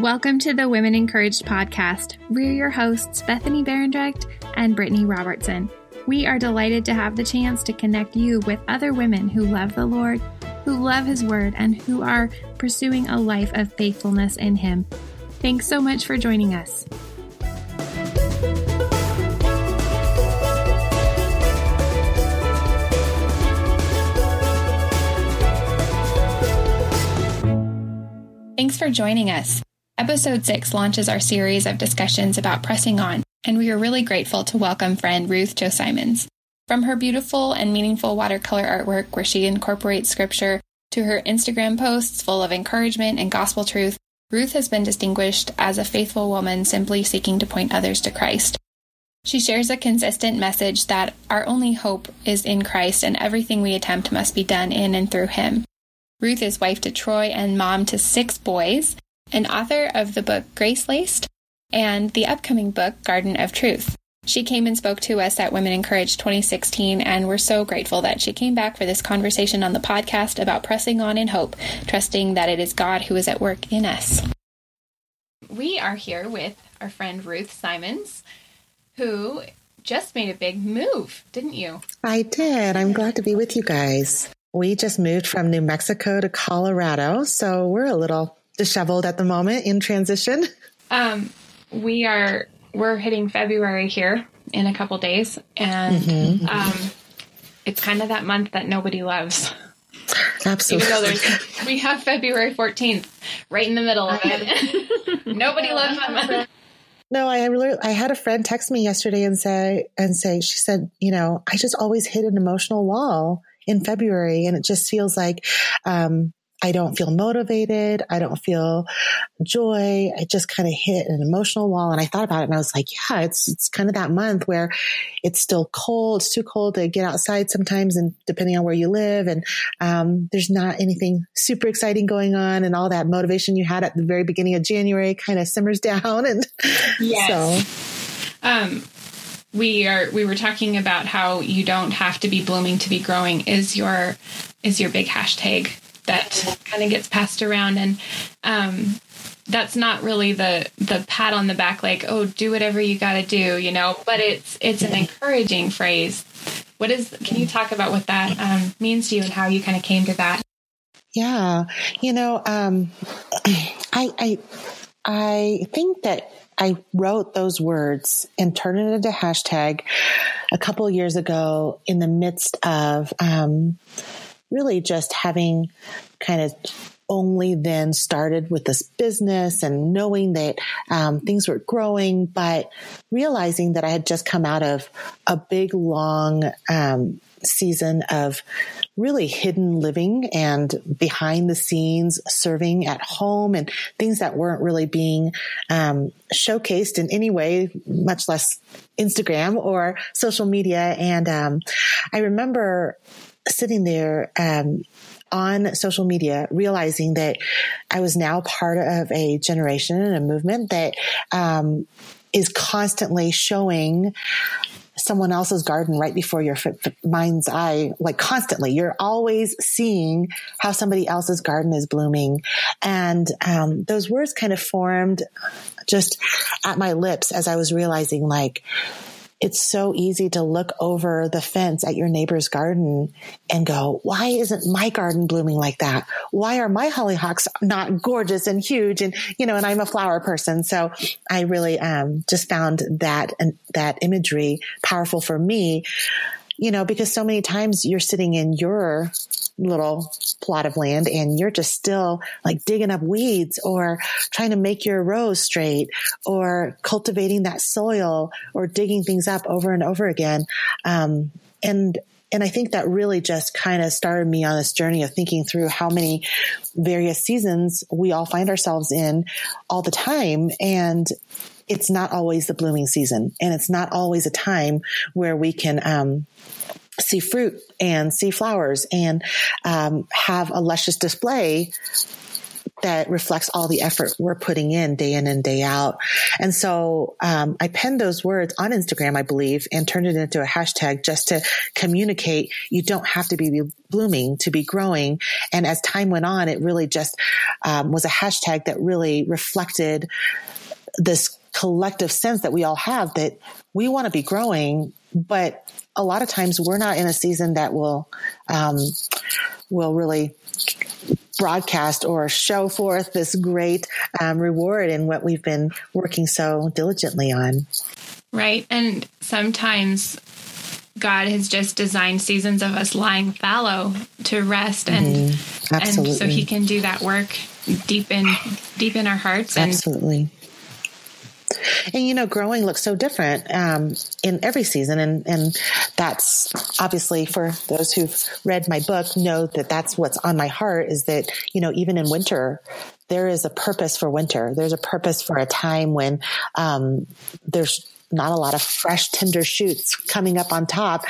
Welcome to the Women Encouraged podcast. We're your hosts, Bethany Berendrecht and Brittany Robertson. We are delighted to have the chance to connect you with other women who love the Lord, who love His Word, and who are pursuing a life of faithfulness in Him. Thanks so much for joining us. Thanks for joining us. Episode 6 launches our series of discussions about pressing on, and we are really grateful to welcome friend Ruth Jo Simons. From her beautiful and meaningful watercolor artwork where she incorporates scripture to her Instagram posts full of encouragement and gospel truth, Ruth has been distinguished as a faithful woman simply seeking to point others to Christ. She shares a consistent message that our only hope is in Christ and everything we attempt must be done in and through Him. Ruth is wife to Troy and mom to 6 boys, and author of the book GraceLaced and the upcoming book Garden of Truth. She came and spoke to us at Women Encouraged 2016, and we're so grateful that she came back for this conversation on the podcast about pressing on in hope, trusting that it is God who is at work in us. We are here with our friend Ruth Simons, who just made a big move, didn't you? I did. I'm glad to be with you guys. We just moved from New Mexico to Colorado, so we're a little disheveled at the moment in transition. We're hitting February here in a couple days, and it's kind of that month that nobody loves. Absolutely. Even though we have February 14th right in the middle of it. Nobody loves that month. No, I had a friend text me yesterday and say, she said, you know, I just always hit an emotional wall in February, and it just feels like I don't feel motivated. I don't feel joy. I just kind of hit an emotional wall. And I thought about it and I was like, yeah, it's kind of that month where it's still cold. It's too cold to get outside sometimes, and depending on where you live. And there's not anything super exciting going on, and all that motivation you had at the very beginning of January kind of simmers down. And yes. So we were talking about how you don't have to be blooming to be growing is your big hashtag that kind of gets passed around. And that's not really the pat on the back, like, oh, do whatever you got to do, you know, but it's an encouraging phrase. Can you talk about what that means to you and how you kind of came to that? Yeah. You know, I think that I wrote those words and turned it into hashtag a couple of years ago in the midst of, really just having kind of only then started with this business and knowing that things were growing, but realizing that I had just come out of a big, long season of really hidden living and behind the scenes serving at home and things that weren't really being showcased in any way, much less Instagram or social media. And I remember sitting there on social media, realizing that I was now part of a generation and a movement that is constantly showing someone else's garden right before your mind's eye, like constantly. You're always seeing how somebody else's garden is blooming. And those words kind of formed just at my lips as I was realizing, like, it's so easy to look over the fence at your neighbor's garden and go, why isn't my garden blooming like that? Why are my hollyhocks not gorgeous and huge? And, you know, and I'm a flower person. So I really just found that and that imagery powerful for me, you know, because so many times you're sitting in your little plot of land and you're just still like digging up weeds or trying to make your rows straight or cultivating that soil or digging things up over and over again. And I think that really just kind of started me on this journey of thinking through how many various seasons we all find ourselves in all the time. And it's not always the blooming season, and it's not always a time where we can, see fruit and see flowers and have a luscious display that reflects all the effort we're putting in day in and day out. And so I penned those words on Instagram, I believe, and turned it into a hashtag just to communicate you don't have to be blooming to be growing. And as time went on, it really just was a hashtag that really reflected this collective sense that we all have that we want to be growing, but a lot of times we're not in a season that will really broadcast or show forth this great reward in what we've been working so diligently on. Right. And sometimes God has just designed seasons of us lying fallow to rest. And, and so he can do that work deep in our hearts. Absolutely. And, you know, growing looks so different in every season. And that's obviously, for those who've read my book, know that that's what's on my heart is that, you know, even in winter, there is a purpose for winter. There's a purpose for a time when there's not a lot of fresh, tender shoots coming up on top.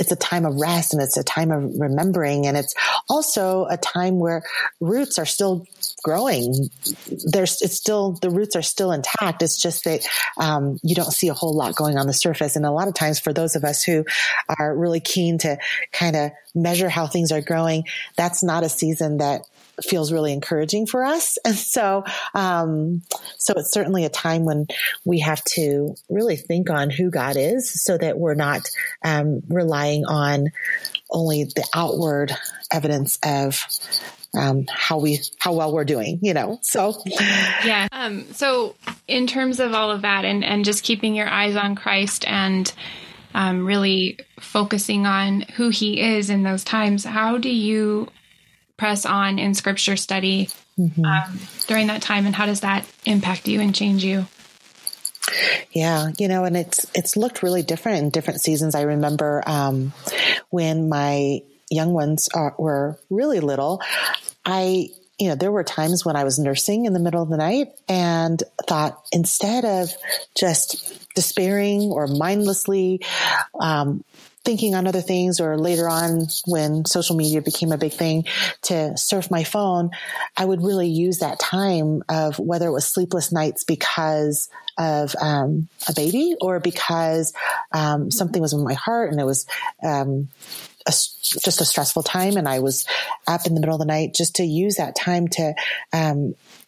It's a time of rest and it's a time of remembering. And it's also a time where roots are still growing. The roots are still intact. It's just that, you don't see a whole lot going on the surface. And a lot of times for those of us who are really keen to kind of measure how things are growing, that's not a season that feels really encouraging for us. And so, so it's certainly a time when we have to really think on who God is so that we're not, relying on only the outward evidence of, how well we're doing, you know? So, yeah. So in terms of all of that and just keeping your eyes on Christ and, really focusing on who he is in those times, how do you press on in scripture study during that time, and how does that impact you and change you? Yeah, you know, and it's looked really different in different seasons. I remember when my young ones were really little, you know, there were times when I was nursing in the middle of the night and thought, instead of just despairing or mindlessly thinking on other things, or later on when social media became a big thing, to surf my phone, I would really use that time of, whether it was sleepless nights because of a baby or because something was in my heart and it was just a stressful time, and I was up in the middle of the night, just to use that time to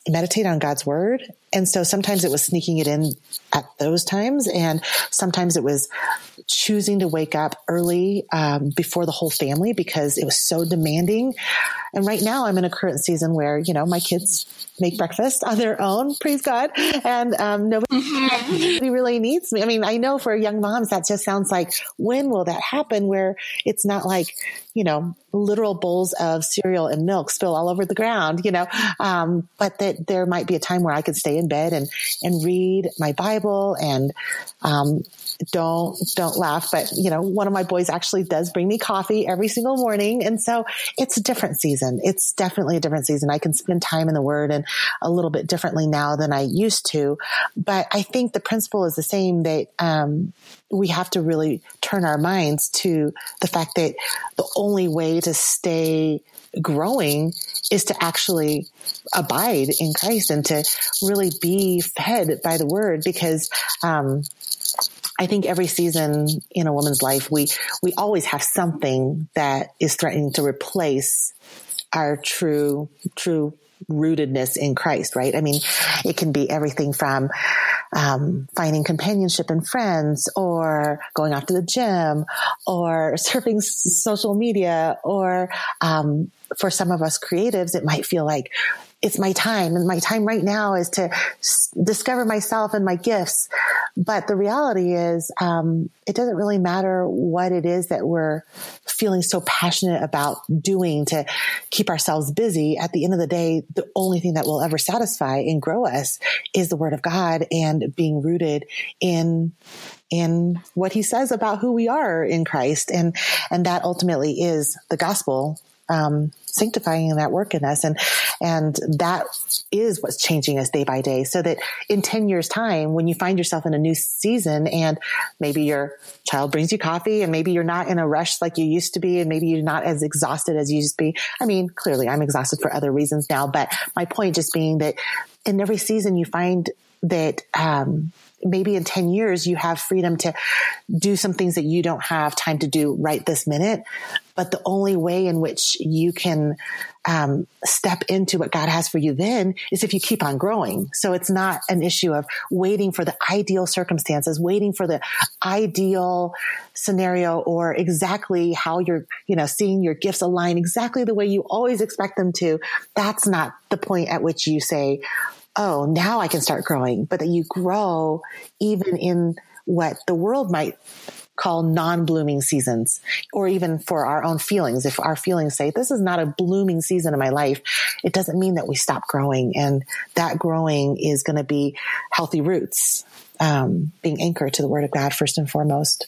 meditate on God's word. And so sometimes it was sneaking it in at those times. And sometimes it was choosing to wake up early before the whole family because it was so demanding. And right now I'm in a current season where, you know, my kids make breakfast on their own, praise God. And nobody really needs me. I mean, I know for young moms, that just sounds like, when will that happen? Where it's not like, you know, literal bowls of cereal and milk spill all over the ground, you know, but that there might be a time where I could stay in bed and read my Bible and, don't laugh, but you know, one of my boys actually does bring me coffee every single morning. And so it's a different season. It's definitely a different season. I can spend time in the word and a little bit differently now than I used to, but I think the principle is the same, that, we have to really turn our minds to the fact that the only way to stay growing is to actually abide in Christ and to really be fed by the word, because, I think every season in a woman's life, we always have something that is threatening to replace our true rootedness in Christ, right? I mean, it can be everything from finding companionship and friends, or going off to the gym, or surfing social media, or for some of us creatives, it might feel like it's my time, and my time right now is to discover myself and my gifts. But the reality is, it doesn't really matter what it is that we're feeling so passionate about doing to keep ourselves busy. At the end of the day, the only thing that will ever satisfy and grow us is the word of God and being rooted in what he says about who we are in Christ. And that ultimately is the gospel sanctifying that work in us. And that is what's changing us day by day, so that in 10 years time, when you find yourself in a new season and maybe your child brings you coffee and maybe you're not in a rush like you used to be, and maybe you're not as exhausted as you used to be. I mean, clearly I'm exhausted for other reasons now, but my point just being that in every season you find that, maybe in 10 years you have freedom to do some things that you don't have time to do right this minute. But the only way in which you can step into what God has for you then is if you keep on growing. So it's not an issue of waiting for the ideal circumstances, waiting for the ideal scenario, or exactly how you're, seeing your gifts align exactly the way you always expect them to. That's not the point at which you say, oh, now I can start growing, but that you grow even in what the world might call non-blooming seasons, or even for our own feelings. If our feelings say, this is not a blooming season in my life, it doesn't mean that we stop growing. And that growing is going to be healthy roots, being anchored to the Word of God first and foremost.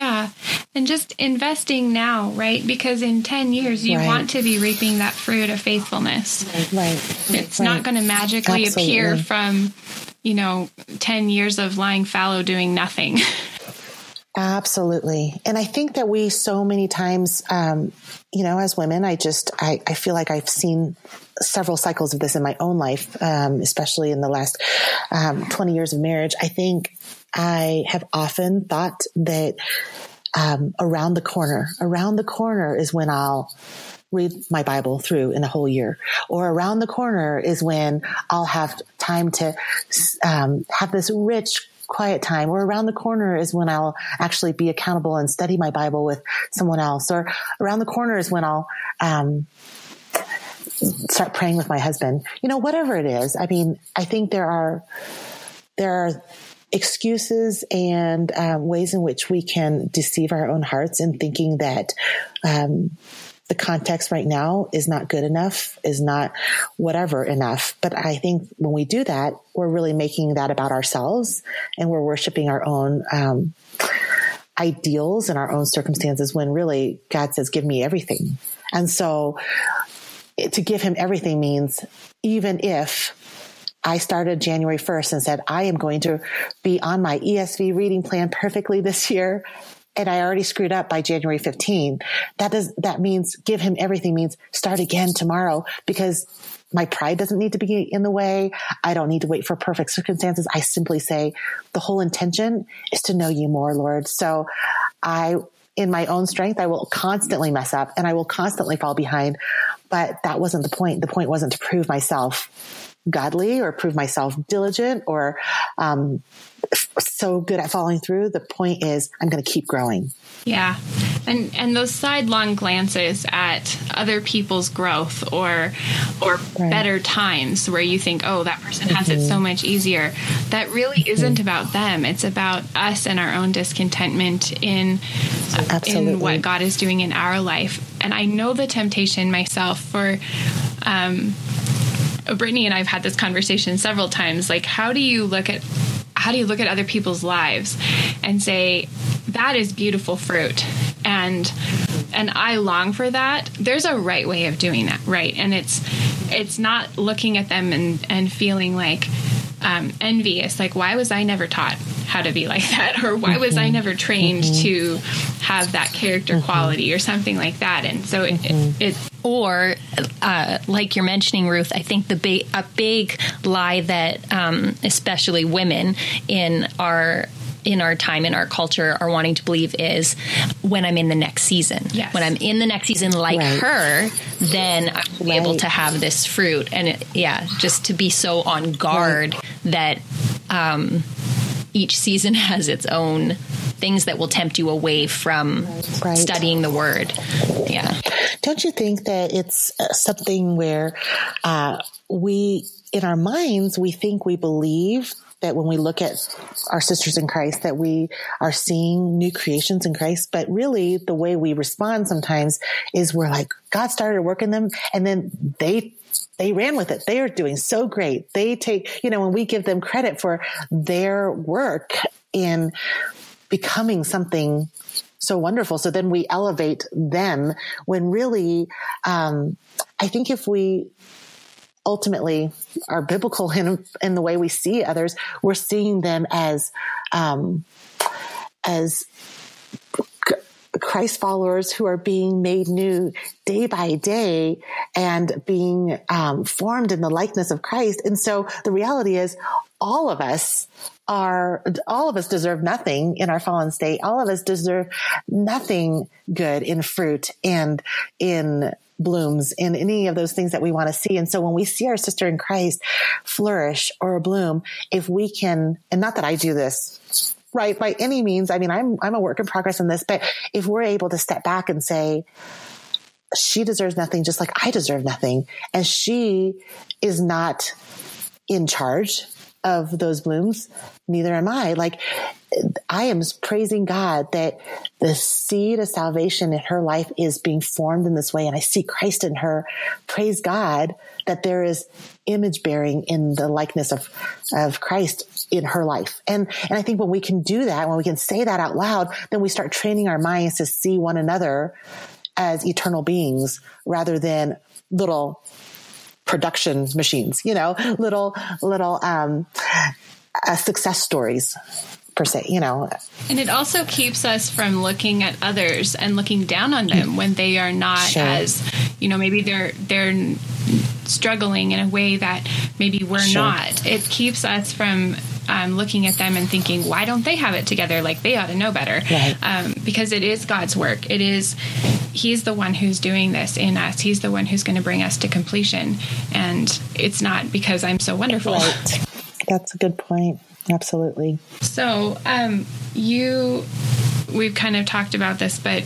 Yeah. And just investing now, right? Because in 10 years, you want to be reaping that fruit of faithfulness. Right. It's not going to magically appear from, 10 years of lying fallow doing nothing. Absolutely. And I think that we so many times, as women, I feel like I've seen several cycles of this in my own life, especially in the last 20 years of marriage. I think I have often thought that around the corner is when I'll read my Bible through in a whole year, or around the corner is when I'll have time to have this rich quiet time, or around the corner is when I'll actually be accountable and study my Bible with someone else, or around the corner is when I'll start praying with my husband, whatever it is. I mean, I think there are excuses and ways in which we can deceive our own hearts in thinking that the context right now is not good enough, is not whatever enough. But I think when we do that, we're really making that about ourselves, and we're worshiping our own ideals and our own circumstances, when really God says, give me everything. And so to give him everything means, even if I started January 1st and said, I am going to be on my ESV reading plan perfectly this year, and I already screwed up by January 15. That means give him everything means start again tomorrow, because my pride doesn't need to be in the way. I don't need to wait for perfect circumstances. I simply say the whole intention is to know you more, Lord. So in my own strength, I will constantly mess up and I will constantly fall behind, but that wasn't the point. The point wasn't to prove myself godly or prove myself diligent or so good at following through. The point is I'm going to keep growing. Yeah. And those sidelong glances at other people's growth or better times where you think, oh, that person has it so much easier. That really isn't about them. It's about us and our own discontentment in what God is doing in our life. And I know the temptation myself for, Brittany and I've had this conversation several times. Like, how do you look at other people's lives and say, that is beautiful fruit, and I long for that? There's a right way of doing that, right? And it's not looking at them and feeling like envious, like, why was I never taught how to be like that? Or why was I never trained to have that character quality or something like that? And so Or, like you're mentioning, Ruth, I think a big lie that especially women in our time, in our culture, are wanting to believe is, when I'm in the next season. Yes. When I'm in the next season like her, then I'll be able to have this fruit. And just to be so on guard that each season has its own things that will tempt you away from studying the Word. Yeah. Don't you think that it's something where we, in our minds, we think we believe that when we look at our sisters in Christ, that we are seeing new creations in Christ. But really the way we respond sometimes is we're like, God started working them, and then they ran with it. They are doing so great. They take, when we give them credit for their work in becoming something so wonderful. So then we elevate them when really, I think if we ultimately are biblical in the way we see others, we're seeing them as Christ followers who are being made new day by day and being formed in the likeness of Christ. And so the reality is all of us deserve nothing in our fallen state. All of us deserve nothing good in fruit and in blooms and any of those things that we want to see. And so when we see our sister in Christ flourish or bloom, if we can, and not that I do this right by any means, I mean, I'm a work in progress in this, but if we're able to step back and say, she deserves nothing, just like I deserve nothing. And she is not in charge of those blooms. Neither am I. Like, I am praising God that the seed of salvation in her life is being formed in this way. And I see Christ in her. Praise God that there is image bearing in the likeness of Christ in her life. And I think when we can do that, when we can say that out loud, then we start training our minds to see one another as eternal beings rather than little production machines, little success stories per se, And it also keeps us from looking at others and looking down on them when they are not as, maybe they're struggling in a way that maybe we're not. It keeps us from looking at them and thinking, why don't they have it together? Like, they ought to know better. Right. Because it is God's work. He's the one who's doing this in us. He's the one who's going to bring us to completion. And it's not because I'm so wonderful. Right. That's a good point. Absolutely. So, we've kind of talked about this, but,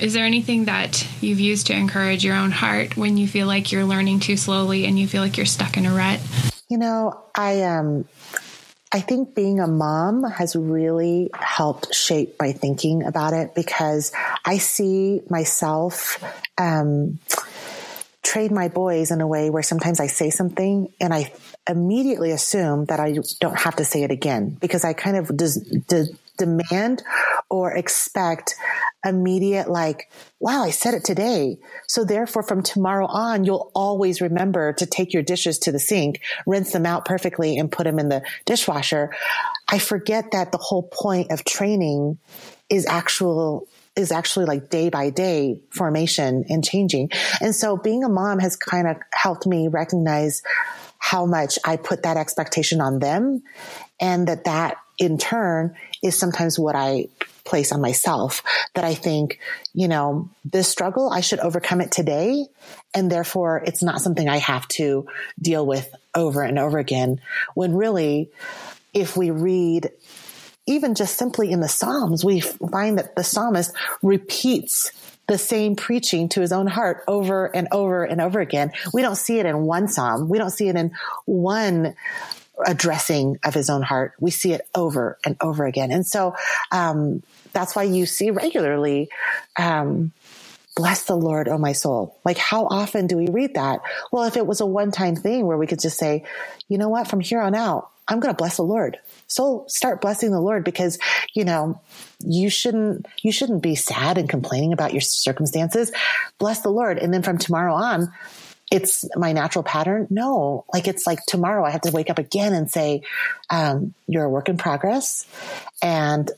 is there anything that you've used to encourage your own heart when you feel like you're learning too slowly and you feel like you're stuck in a rut? I think being a mom has really helped shape my thinking about it, because I see myself train my boys in a way where sometimes I say something and I immediately assume that I don't have to say it again, because I kind of demand or expect immediate, like, wow, I said it today. So therefore from tomorrow on, you'll always remember to take your dishes to the sink, rinse them out perfectly and put them in the dishwasher. I forget that the whole point of training is actually like day by day formation and changing. And so being a mom has kind of helped me recognize how much I put that expectation on them, and that in turn is sometimes what I place on myself, that I think, this struggle, I should overcome it today. And therefore it's not something I have to deal with over and over again. When really, if we read even just simply in the Psalms, we find that the psalmist repeats the same preaching to his own heart over and over and over again. We don't see it in one Psalm. We don't see it in one addressing of his own heart. We see it over and over again. And so, that's why you see regularly, bless the Lord, oh my soul. Like, how often do we read that? Well, if it was a one-time thing where we could just say, you know what, from here on out, I'm going to bless the Lord. So start blessing the Lord, because, you shouldn't be sad and complaining about your circumstances. Bless the Lord. And then from tomorrow on, it's my natural pattern. No, like, it's like tomorrow I have to wake up again and say, you're a work in progress. And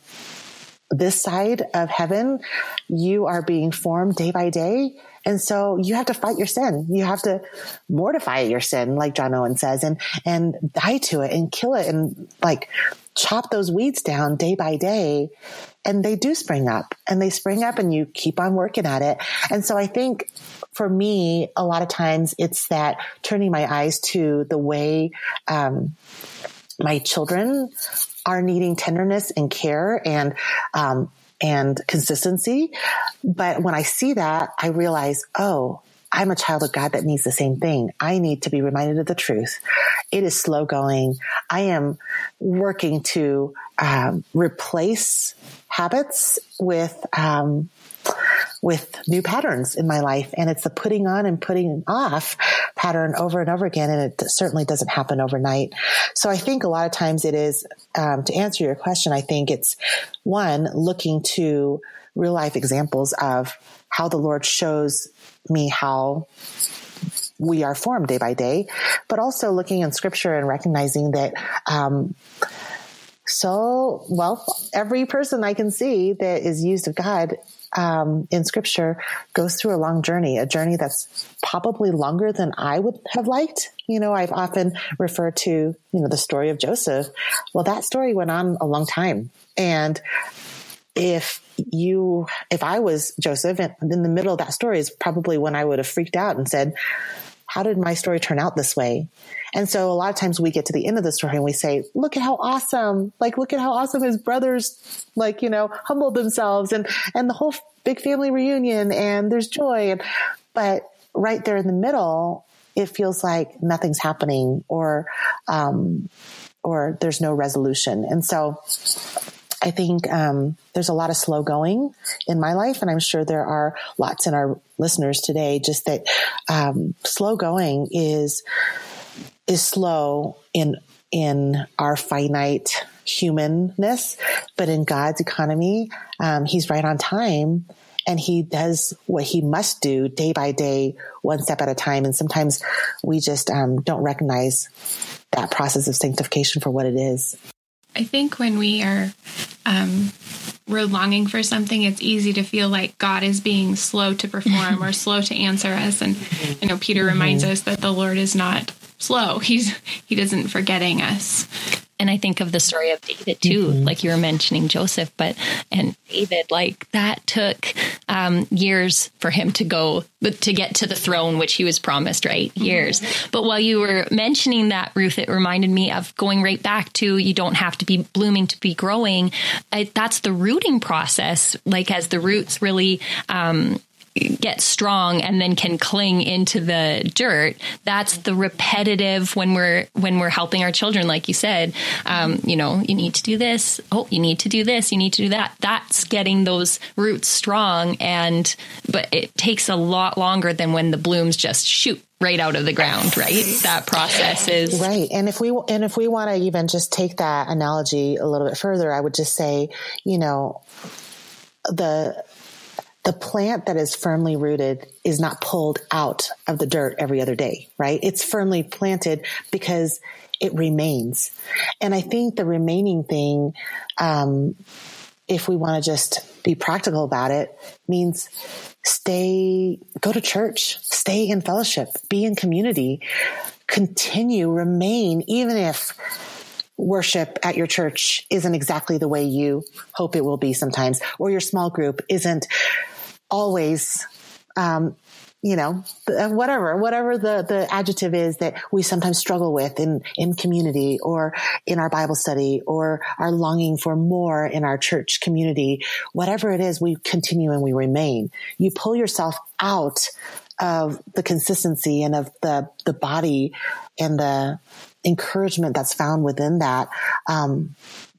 this side of heaven, you are being formed day by day. And so you have to fight your sin. You have to mortify your sin, like John Owen says, and die to it and kill it and like chop those weeds down day by day. And they do spring up, and they spring up, and you keep on working at it. And so I think for me, a lot of times it's that turning my eyes to the way, my children are needing tenderness and care and consistency. But when I see that, I realize, oh, I'm a child of God that needs the same thing. I need to be reminded of the truth. It is slow going. I am working to replace habits with new patterns in my life. And it's the putting on and putting off pattern over and over again. And it certainly doesn't happen overnight. So I think a lot of times it is, to answer your question, I think it's one, looking to real life examples of how the Lord shows me how we are formed day by day, but also looking in scripture and recognizing that, every person I can see that is used of God, in scripture goes through a long journey, a journey that's probably longer than I would have liked. You know, I've often referred to, the story of Joseph. Well, that story went on a long time. And if I was Joseph, and in the middle of that story is probably when I would have freaked out and said, how did my story turn out this way? And so a lot of times we get to the end of the story and we say, look at how awesome his brothers, humbled themselves and the whole big family reunion and there's joy. But right there in the middle, it feels like nothing's happening or there's no resolution. And so I think there's a lot of slow going in my life, and I'm sure there are lots in our listeners today, just that slow going is slow in our finite humanness, but in God's economy, he's right on time, and he does what he must do day by day, one step at a time. And sometimes we just don't recognize that process of sanctification for what it is. I think when we're longing for something, it's easy to feel like God is being slow to perform or slow to answer us. And, Peter reminds us that the Lord is not slow. He isn't forgetting us. And I think of the story of David too, like you were mentioning Joseph, and David, that took years for him to get to the throne, which he was promised, right? Years. Mm-hmm. But while you were mentioning that, Ruth, it reminded me of going right back to, you don't have to be blooming to be growing. That's the rooting process. As the roots really, get strong and then can cling into the dirt. That's the repetitive when we're helping our children, like you said, you need to do this. Oh, you need to do this. You need to do that. That's getting those roots strong. But it takes a lot longer than when the blooms just shoot right out of the ground, right? That process is right. And if we want to even just take that analogy a little bit further, I would just say, the plant that is firmly rooted is not pulled out of the dirt every other day, right? It's firmly planted because it remains. And I think the remaining thing, if we want to just be practical about it, means go to church, stay in fellowship, be in community, continue, remain, even if worship at your church isn't exactly the way you hope it will be sometimes, or your small group isn't always, whatever the adjective is that we sometimes struggle with in community or in our Bible study or our longing for more in our church community, whatever it is, we continue and we remain. You pull yourself out of the consistency and of the body and the encouragement that's found within that,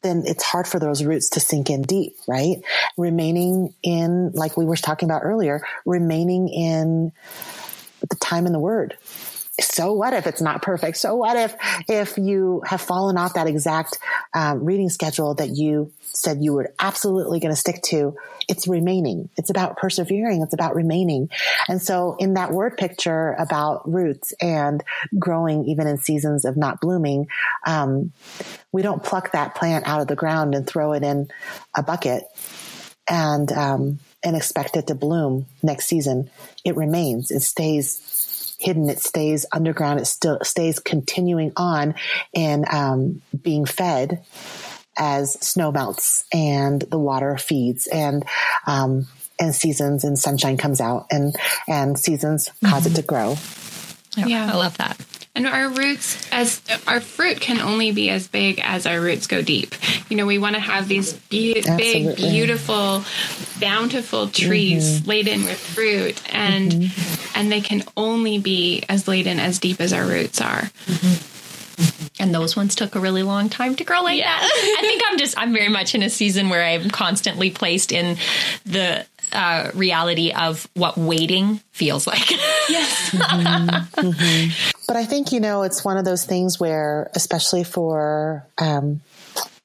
then it's hard for those roots to sink in deep, right? Remaining in, like we were talking about earlier, remaining in the time in the Word. So what if it's not perfect? So what if you have fallen off that exact reading schedule that you said you were absolutely going to stick to? It's remaining. It's about persevering. It's about remaining. And so in that word picture about roots and growing even in seasons of not blooming, we don't pluck that plant out of the ground and throw it in a bucket and expect it to bloom next season. It remains. It stays hidden. It stays underground. It still stays continuing on and being fed as snow melts and the water feeds and seasons and sunshine comes out and seasons cause it to grow. Yeah, I love that. And our roots, as our fruit, can only be as big as our roots go deep. We want to have these big, beautiful, bountiful trees laden with fruit, and they can only be as laden as deep as our roots are. Mm-hmm. And those ones took a really long time to grow like that. I think I'm very much in a season where I'm constantly placed in the reality of what waiting feels like. Yes. Mm-hmm. Mm-hmm. But I think, you know, it's one of those things where, especially for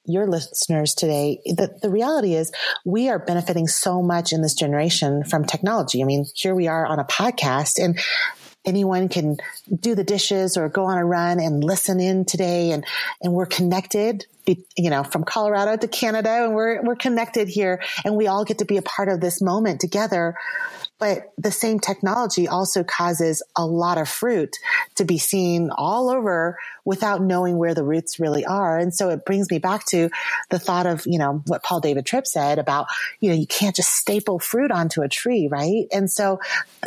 your listeners today, the reality is we are benefiting so much in this generation from technology. I mean, here we are on a podcast, and anyone can do the dishes or go on a run and listen in today. And we're connected, you know, from Colorado to Canada, and we're connected here, and we all get to be a part of this moment together. But the same technology also causes a lot of fruit to be seen all over without knowing where the roots really are. And so it brings me back to the thought of, you know, what Paul David Tripp said about, you know, you can't just staple fruit onto a tree, right? And so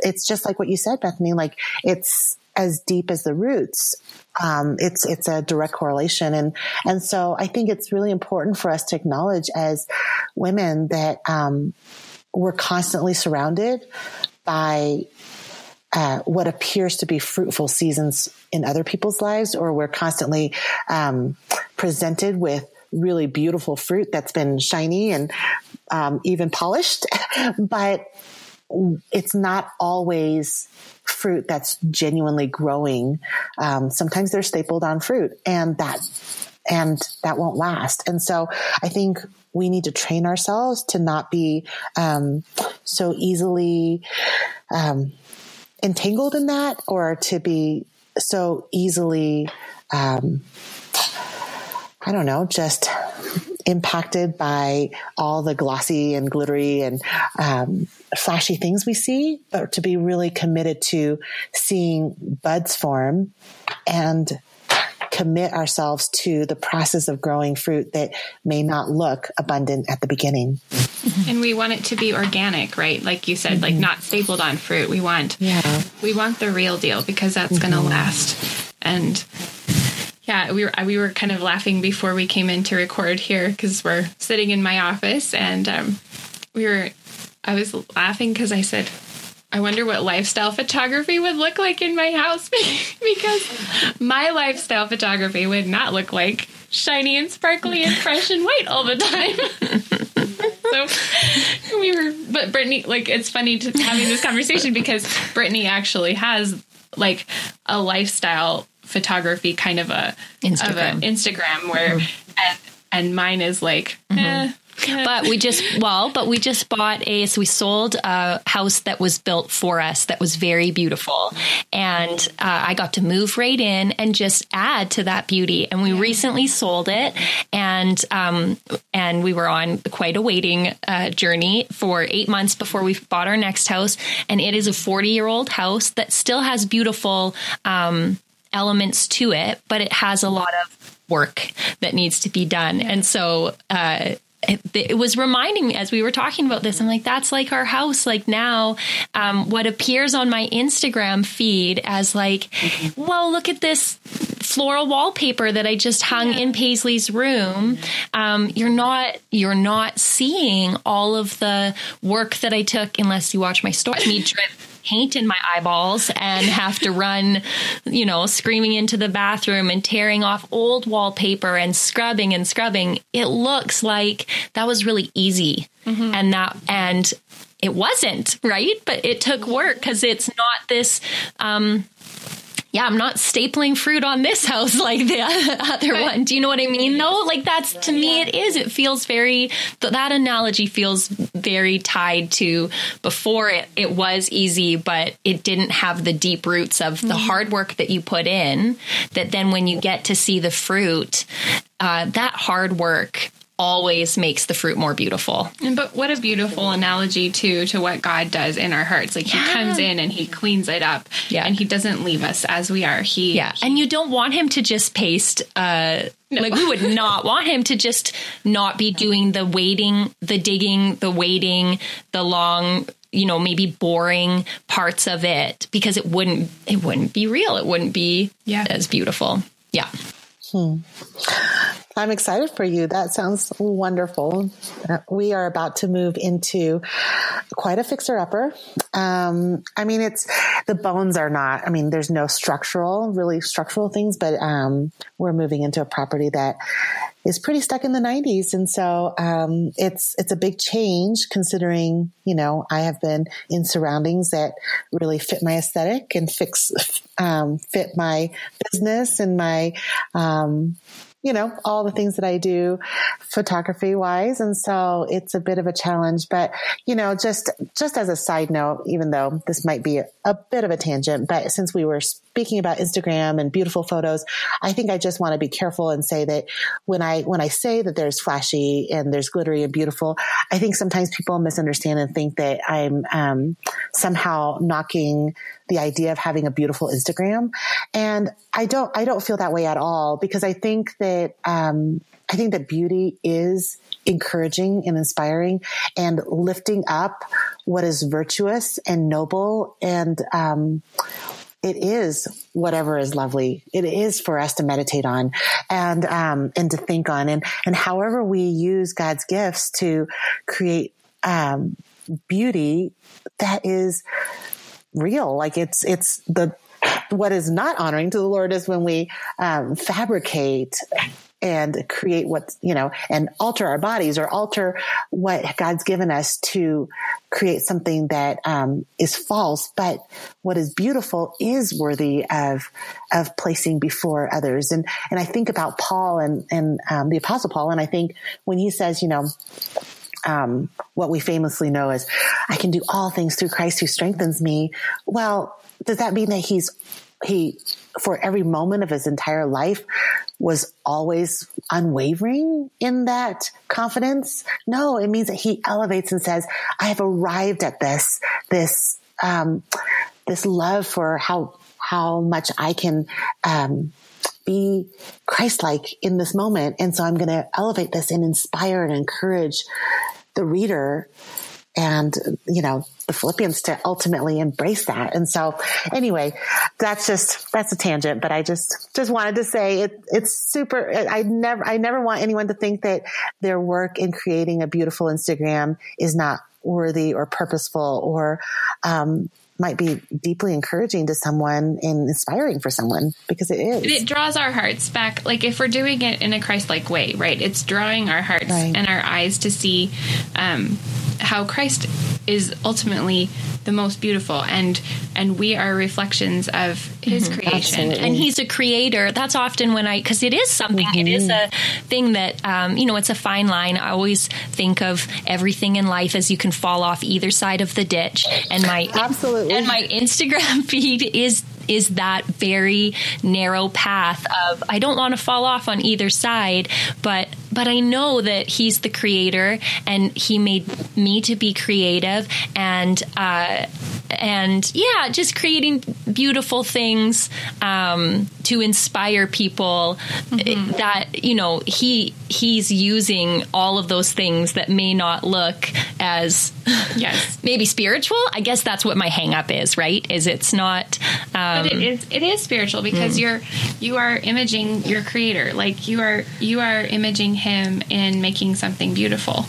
it's just like what you said, Bethany, like it's as deep as the roots. It's a direct correlation. And so I think it's really important for us to acknowledge as women that, we're constantly surrounded by what appears to be fruitful seasons in other people's lives, or we're constantly presented with really beautiful fruit that's been shiny and even polished, but it's not always fruit that's genuinely growing. Sometimes they're stapled on fruit, and that won't last. And so I think we need to train ourselves to not be so easily entangled in that, or to be so easily, just impacted by all the glossy and glittery and flashy things we see, but to be really committed to seeing buds form and commit ourselves to the process of growing fruit that may not look abundant at the beginning. And we want it to be organic, right? Like you said, mm-hmm. like not stapled on fruit. We want the real deal, because that's mm-hmm. going to last. And yeah, we were kind of laughing before we came in to record here, because we're sitting in my office, and I was laughing because I said, I wonder what lifestyle photography would look like in my house, because my lifestyle photography would not look like shiny and sparkly and fresh and white all the time. So but Brittany, like, it's funny to having this conversation, because Brittany actually has like a lifestyle photography kind of Instagram where, and mine is like, mm-hmm. We sold a house that was built for us that was very beautiful. And I got to move right in and just add to that beauty. And we recently sold it. And we were on quite a waiting journey for 8 months before we bought our next house. And it is a 40-year-old house that still has beautiful elements to it, but it has a lot of work that needs to be done. And so, it was reminding me as we were talking about this, I'm like, that's like our house. Like now, what appears on my Instagram feed as like, mm-hmm. well, look at this floral wallpaper that I just hung in Paisley's room. You're not seeing all of the work that I took, unless you watch my story. Me drip paint in my eyeballs and have to run, you know, screaming into the bathroom and tearing off old wallpaper and scrubbing. It looks like that was really easy. Mm-hmm. And it wasn't, right? But it took work, because it's not this, I'm not stapling fruit on this house like the other one. Do you know what I mean, though? Like that's, to me, it is. It feels very, that analogy feels very tied to before it was easy, but it didn't have the deep roots of the hard work that you put in, that then when you get to see the fruit, that hard work always makes the fruit more beautiful. But what a beautiful analogy to what God does in our hearts. Like he comes in and he cleans it up and he doesn't leave us as we are. And you don't want him to just paste, like we would not want him to just not be doing the waiting, the digging, the waiting, the long, you know, maybe boring parts of it, because it wouldn't be real. It wouldn't be as beautiful. Yeah. I'm excited for you. That sounds wonderful. We are about to move into quite a fixer-upper. It's the bones are not, there's no structural things, but we're moving into a property that is pretty stuck in the 90s. And so it's a big change considering, you know, I have been in surroundings that really fit my aesthetic and fit my business and my, you know, all the things that I do photography wise. And so it's a bit of a challenge, but, you know, just as a side note, even though this might be a bit of a tangent, but since we were speaking about Instagram and beautiful photos, I think I just want to be careful and say that when I say that there's flashy and there's glittery and beautiful, I think sometimes people misunderstand and think that I'm, somehow knocking the idea of having a beautiful Instagram. And I don't feel that way at all, because I think that beauty is encouraging and inspiring and lifting up what is virtuous and noble. And, it is whatever is lovely. It is for us to meditate on and to think on, and however we use God's gifts to create, beauty that is real. Like it's what is not honoring to the Lord is when we, fabricate and create what, you know, and alter our bodies or alter what God's given us to create something that is false. But what is beautiful is worthy of placing before others. And I think about Paul and the Apostle Paul. And I think when he says, you know, what we famously know is, I can do all things through Christ who strengthens me. Well, does that mean that he for every moment of his entire life was always unwavering in that confidence? No, it means that he elevates and says, I have arrived at this love for how much I can, be Christ-like in this moment. And so I'm going to elevate this and inspire and encourage the reader and, you know, the Philippians to ultimately embrace that. And so anyway, that's a tangent, but I just wanted to say it's super. I never want anyone to think that their work in creating a beautiful Instagram is not worthy or purposeful or, might be deeply encouraging to someone and inspiring for someone, because it is. It draws our hearts back. Like if we're doing it in a Christ-like way, right? It's drawing our hearts and our eyes to see, how Christ is ultimately the most beautiful, and we are reflections of his creation. Absolutely. And he's a creator. That's often when because it is something, it is a thing that, you know, it's a fine line. I always think of everything in life as you can fall off either side of the ditch. And my Instagram feed is that very narrow path of, I don't want to fall off on either side, but I know that he's the creator and he made me to be creative and yeah, just creating beautiful things, to inspire people that, you know, he's using all of those things that may not look as maybe spiritual. I guess that's what my hang up is, right? Is it's not, but it is spiritual because you are imaging your creator. Like you are imaging him and making something beautiful.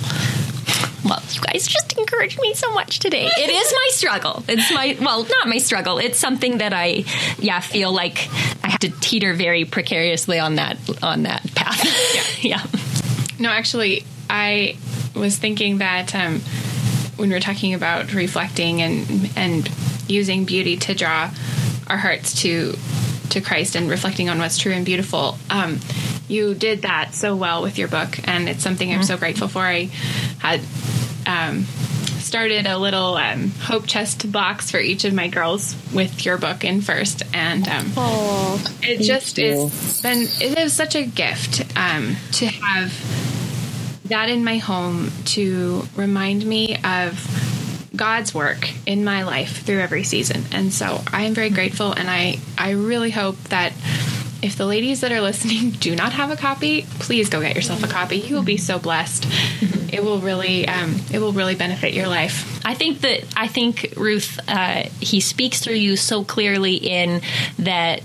Well, you guys just encouraged me so much today. It is my struggle. It's my, well, not my struggle. It's something that I, feel like I have to teeter very precariously on that path. No, actually, I was thinking that when we were talking about reflecting and using beauty to draw our hearts to Christ and reflecting on what's true and beautiful, you did that so well with your book, and it's something I'm so grateful for. I had started a little hope chest box for each of my girls with your book in first, and it just is. It is such a gift to have that in my home to remind me of God's work in my life through every season. And so I am very grateful, and I really hope that if the ladies that are listening do not have a copy, please go get yourself a copy. You will be so blessed. It will really benefit your life. I think Ruth, he speaks through you so clearly in that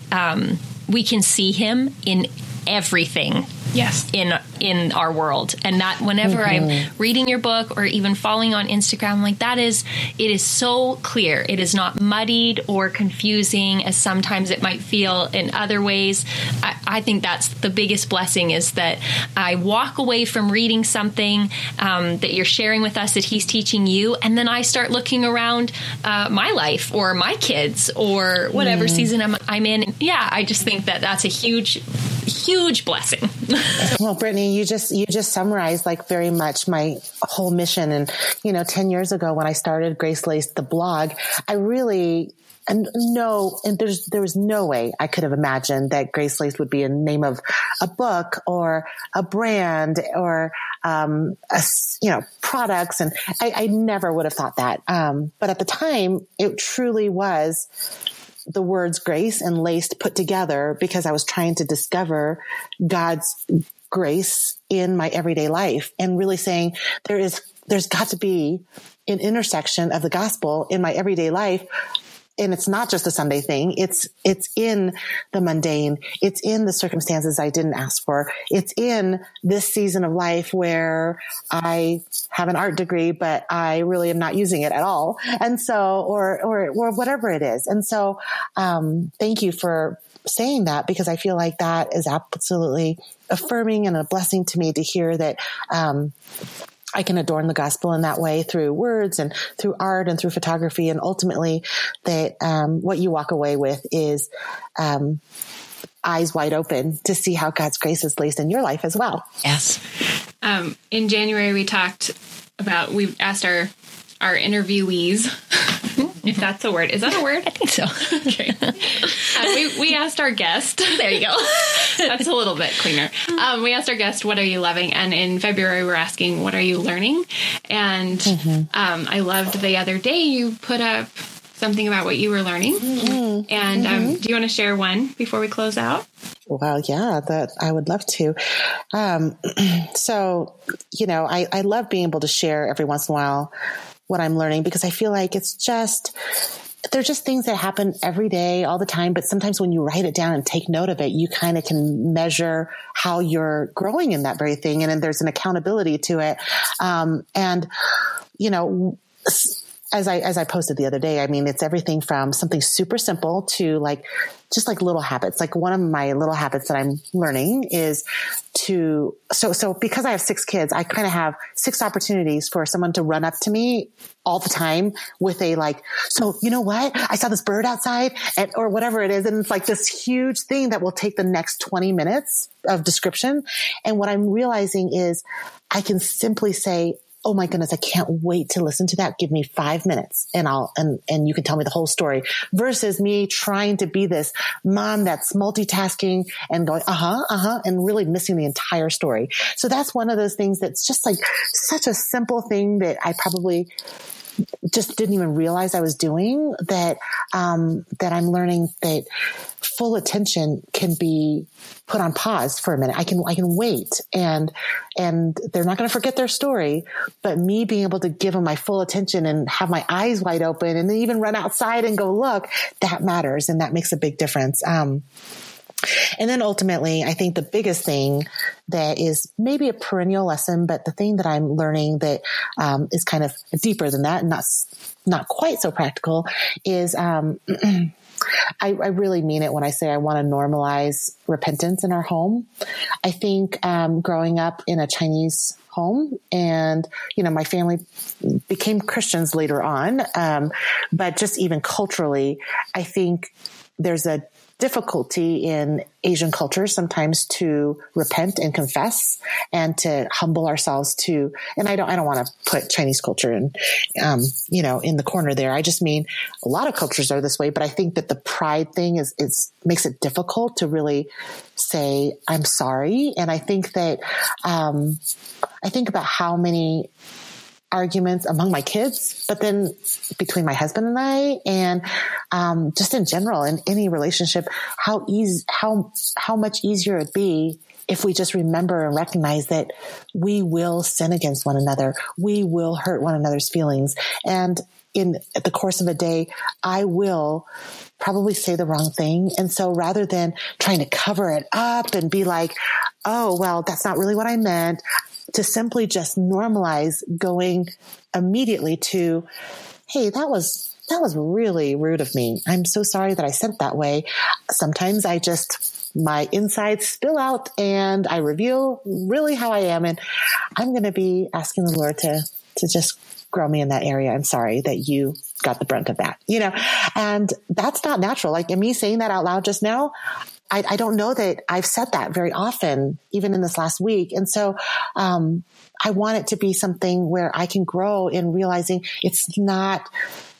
we can see him in everything. Yes. In our world. And that whenever I'm reading your book or even following on Instagram, like it is so clear. It is not muddied or confusing as sometimes it might feel in other ways. I, I think that's the biggest blessing, is that I walk away from reading something that you're sharing with us that he's teaching you, and then I start looking around my life or my kids or whatever season I'm in. Yeah, I just think that that's a huge blessing. Well, Brittany, you just summarized like very much my whole mission. And, 10 years ago when I started GraceLaced, the blog, there was no way I could have imagined that GraceLaced would be a name of a book or a brand or, products. And I never would have thought that. But at the time it truly was the words grace and laced put together, because I was trying to discover God's grace in my everyday life and really saying there's got to be an intersection of the gospel in my everyday life. And it's not just a Sunday thing. It's in the mundane. It's in the circumstances I didn't ask for. It's in this season of life where I have an art degree, but I really am not using it at all. And so, or whatever it is. And so, thank you for saying that, because I feel like that is absolutely affirming and a blessing to me to hear that, I can adorn the gospel in that way through words and through art and through photography. And ultimately that, what you walk away with is, eyes wide open to see how God's grace is placed in your life as well. Yes. In January, we asked our interviewees, if that's a word, is that a word? I think so. Okay. We asked our guest, there you go. That's a little bit cleaner. We asked our guest, what are you loving? And in February, we're asking, what are you learning? And I loved the other day you put up something about what you were learning. Mm-hmm. And do you want to share one before we close out? Well, yeah, I would love to. I love being able to share every once in a while what I'm learning, because I feel like they're just things that happen every day, all the time. But sometimes when you write it down and take note of it, you kind of can measure how you're growing in that very thing. And then there's an accountability to it. As I posted the other day, I mean, it's everything from something super simple to just little habits. Like one of my little habits that I'm learning is so because I have 6 kids, I kind of have 6 opportunities for someone to run up to me all the time with a so you know what? I saw this bird outside or whatever it is. And it's like this huge thing that will take the next 20 minutes of description. And what I'm realizing is I can simply say, oh my goodness, I can't wait to listen to that. Give me 5 minutes and and you can tell me the whole story, versus me trying to be this mom that's multitasking and going, and really missing the entire story. So that's one of those things that's just such a simple thing that I probably just didn't even realize I was doing, that, that I'm learning that full attention can be put on pause for a minute. I can wait and they're not going to forget their story, but me being able to give them my full attention and have my eyes wide open and then even run outside and go look, that matters. And that makes a big difference. And then ultimately, I think the biggest thing that is maybe a perennial lesson, but the thing that I'm learning that is kind of deeper than that and not quite so practical is I really mean it when I say I want to normalize repentance in our home. I think growing up in a Chinese home and, my family became Christians later on, but just even culturally, I think there's a difficulty in Asian culture sometimes to repent and confess and to humble ourselves to, and I don't want to put Chinese culture in, in the corner there. I just mean a lot of cultures are this way, but I think that the pride thing makes it difficult to really say, I'm sorry. And I think that, I think about how many arguments among my kids, but then between my husband and I, and, just in general, in any relationship, how much easier it'd be if we just remember and recognize that we will sin against one another. We will hurt one another's feelings. And in the course of a day, I will probably say the wrong thing. And so rather than trying to cover it up and be like, oh, well, that's not really what I meant, to simply just normalize going immediately to, hey, that was really rude of me. I'm so sorry that I said it that way. Sometimes I just my insides spill out and I reveal really how I am. And I'm going to be asking the Lord to just grow me in that area. I'm sorry that you got the brunt of that, and that's not natural. Like in me saying that out loud just now, I don't know that I've said that very often, even in this last week. And so, I want it to be something where I can grow in realizing it's not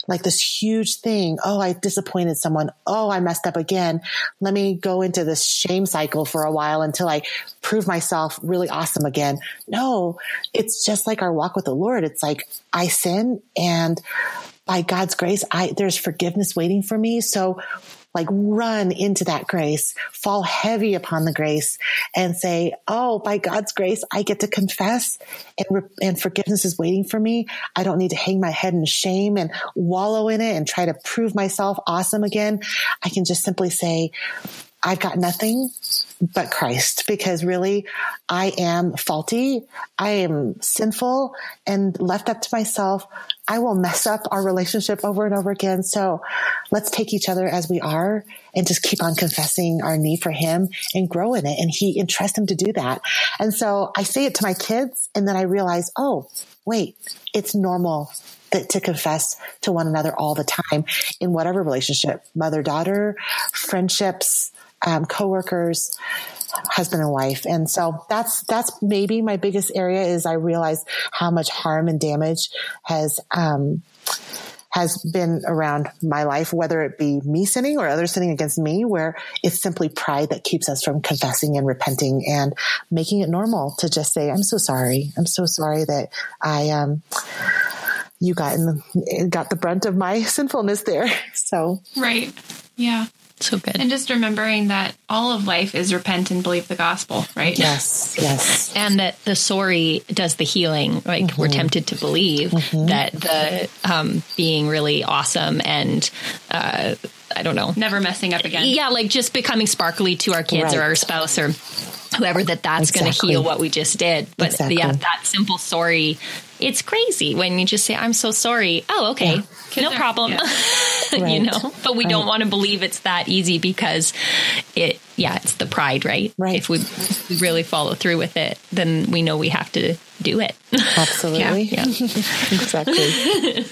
like this huge thing. Oh, I disappointed someone. Oh, I messed up again. Let me go into this shame cycle for a while until I prove myself really awesome again. No, it's just like our walk with the Lord. It's like I sin, and by God's grace, there's forgiveness waiting for me. So like run into that grace, fall heavy upon the grace and say, oh, by God's grace, I get to confess and forgiveness is waiting for me. I don't need to hang my head in shame and wallow in it and try to prove myself awesome again. I can just simply say, I've got nothing but Christ, because really I am faulty. I am sinful, and left up to myself, I will mess up our relationship over and over again. So let's take each other as we are and just keep on confessing our need for him and grow in it. And he entrusts him to do that. And so I say it to my kids, and then I realize, oh, wait, it's normal to confess to one another all the time in whatever relationship, mother, daughter, friendships, coworkers, husband and wife. And so that's maybe my biggest area is I realize how much harm and damage has been around my life, whether it be me sinning or others sinning against me, where it's simply pride that keeps us from confessing and repenting and making it normal to just say, I'm so sorry. I'm so sorry that you got the brunt of my sinfulness there. So. Right. Yeah. So good. And just remembering that all of life is repent and believe the gospel, right? Yes, yes. And that the sorry does the healing, like mm-hmm. we're tempted to believe mm-hmm. that the being really awesome and I don't know. Never messing up again. Yeah, like just becoming sparkly to our kids right. or our spouse or whoever, that's exactly. going to heal what we just did. But exactly. yeah, that simple sorry, it's crazy when you just say, I'm so sorry. Oh, okay. Yeah. No problem. Yeah. right. But we right. don't want to believe it's that easy because it's the pride, right? Right. If we really follow through with it, then we know we have to do it. Absolutely. Yeah. Exactly.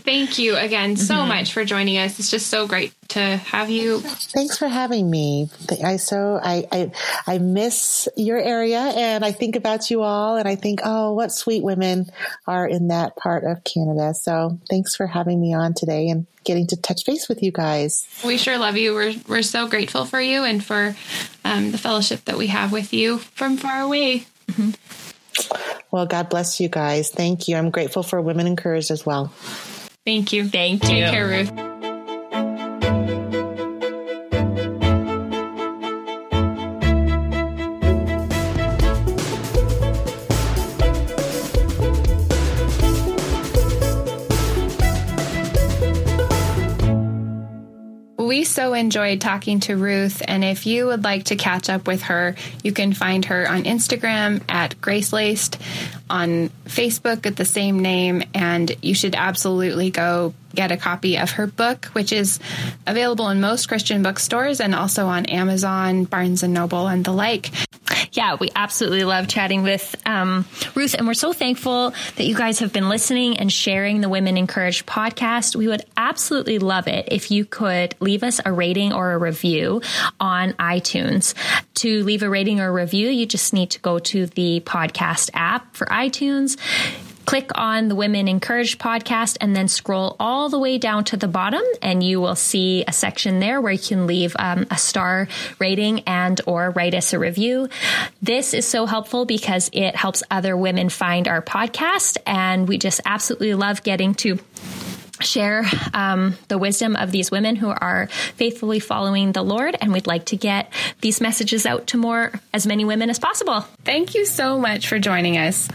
Thank you again so mm-hmm. much for joining us. It's just so great to have you. Thanks for having me. I miss your area, and I think about you all, and I think, oh, what sweet women are in that part of Canada. So thanks for having me on today and getting to touch base with you guys. We sure love you. We're so grateful for you and for the fellowship that we have with you from far away. Mm-hmm. Well, God bless you guys. Thank you. I'm grateful for Women Encouraged as well. Thank you. Thank you. Take care, Ruth. We so enjoyed talking to Ruth, and if you would like to catch up with her, you can find her on Instagram at GraceLaced, on Facebook at the same name, and you should absolutely go get a copy of her book, which is available in most Christian bookstores and also on Amazon, Barnes & Noble, and the like. Yeah, we absolutely love chatting with Ruth, and we're so thankful that you guys have been listening and sharing the Women Encouraged podcast. We would absolutely love it if you could leave us a rating or a review on iTunes. To leave a rating or review, you just need to go to the podcast app for iTunes, click on the Women Encouraged podcast, and then scroll all the way down to the bottom, and you will see a section there where you can leave a star rating and or write us a review. This is so helpful because it helps other women find our podcast, and we just absolutely love getting to share the wisdom of these women who are faithfully following the Lord, and we'd like to get these messages out to as many women as possible. Thank you so much for joining us.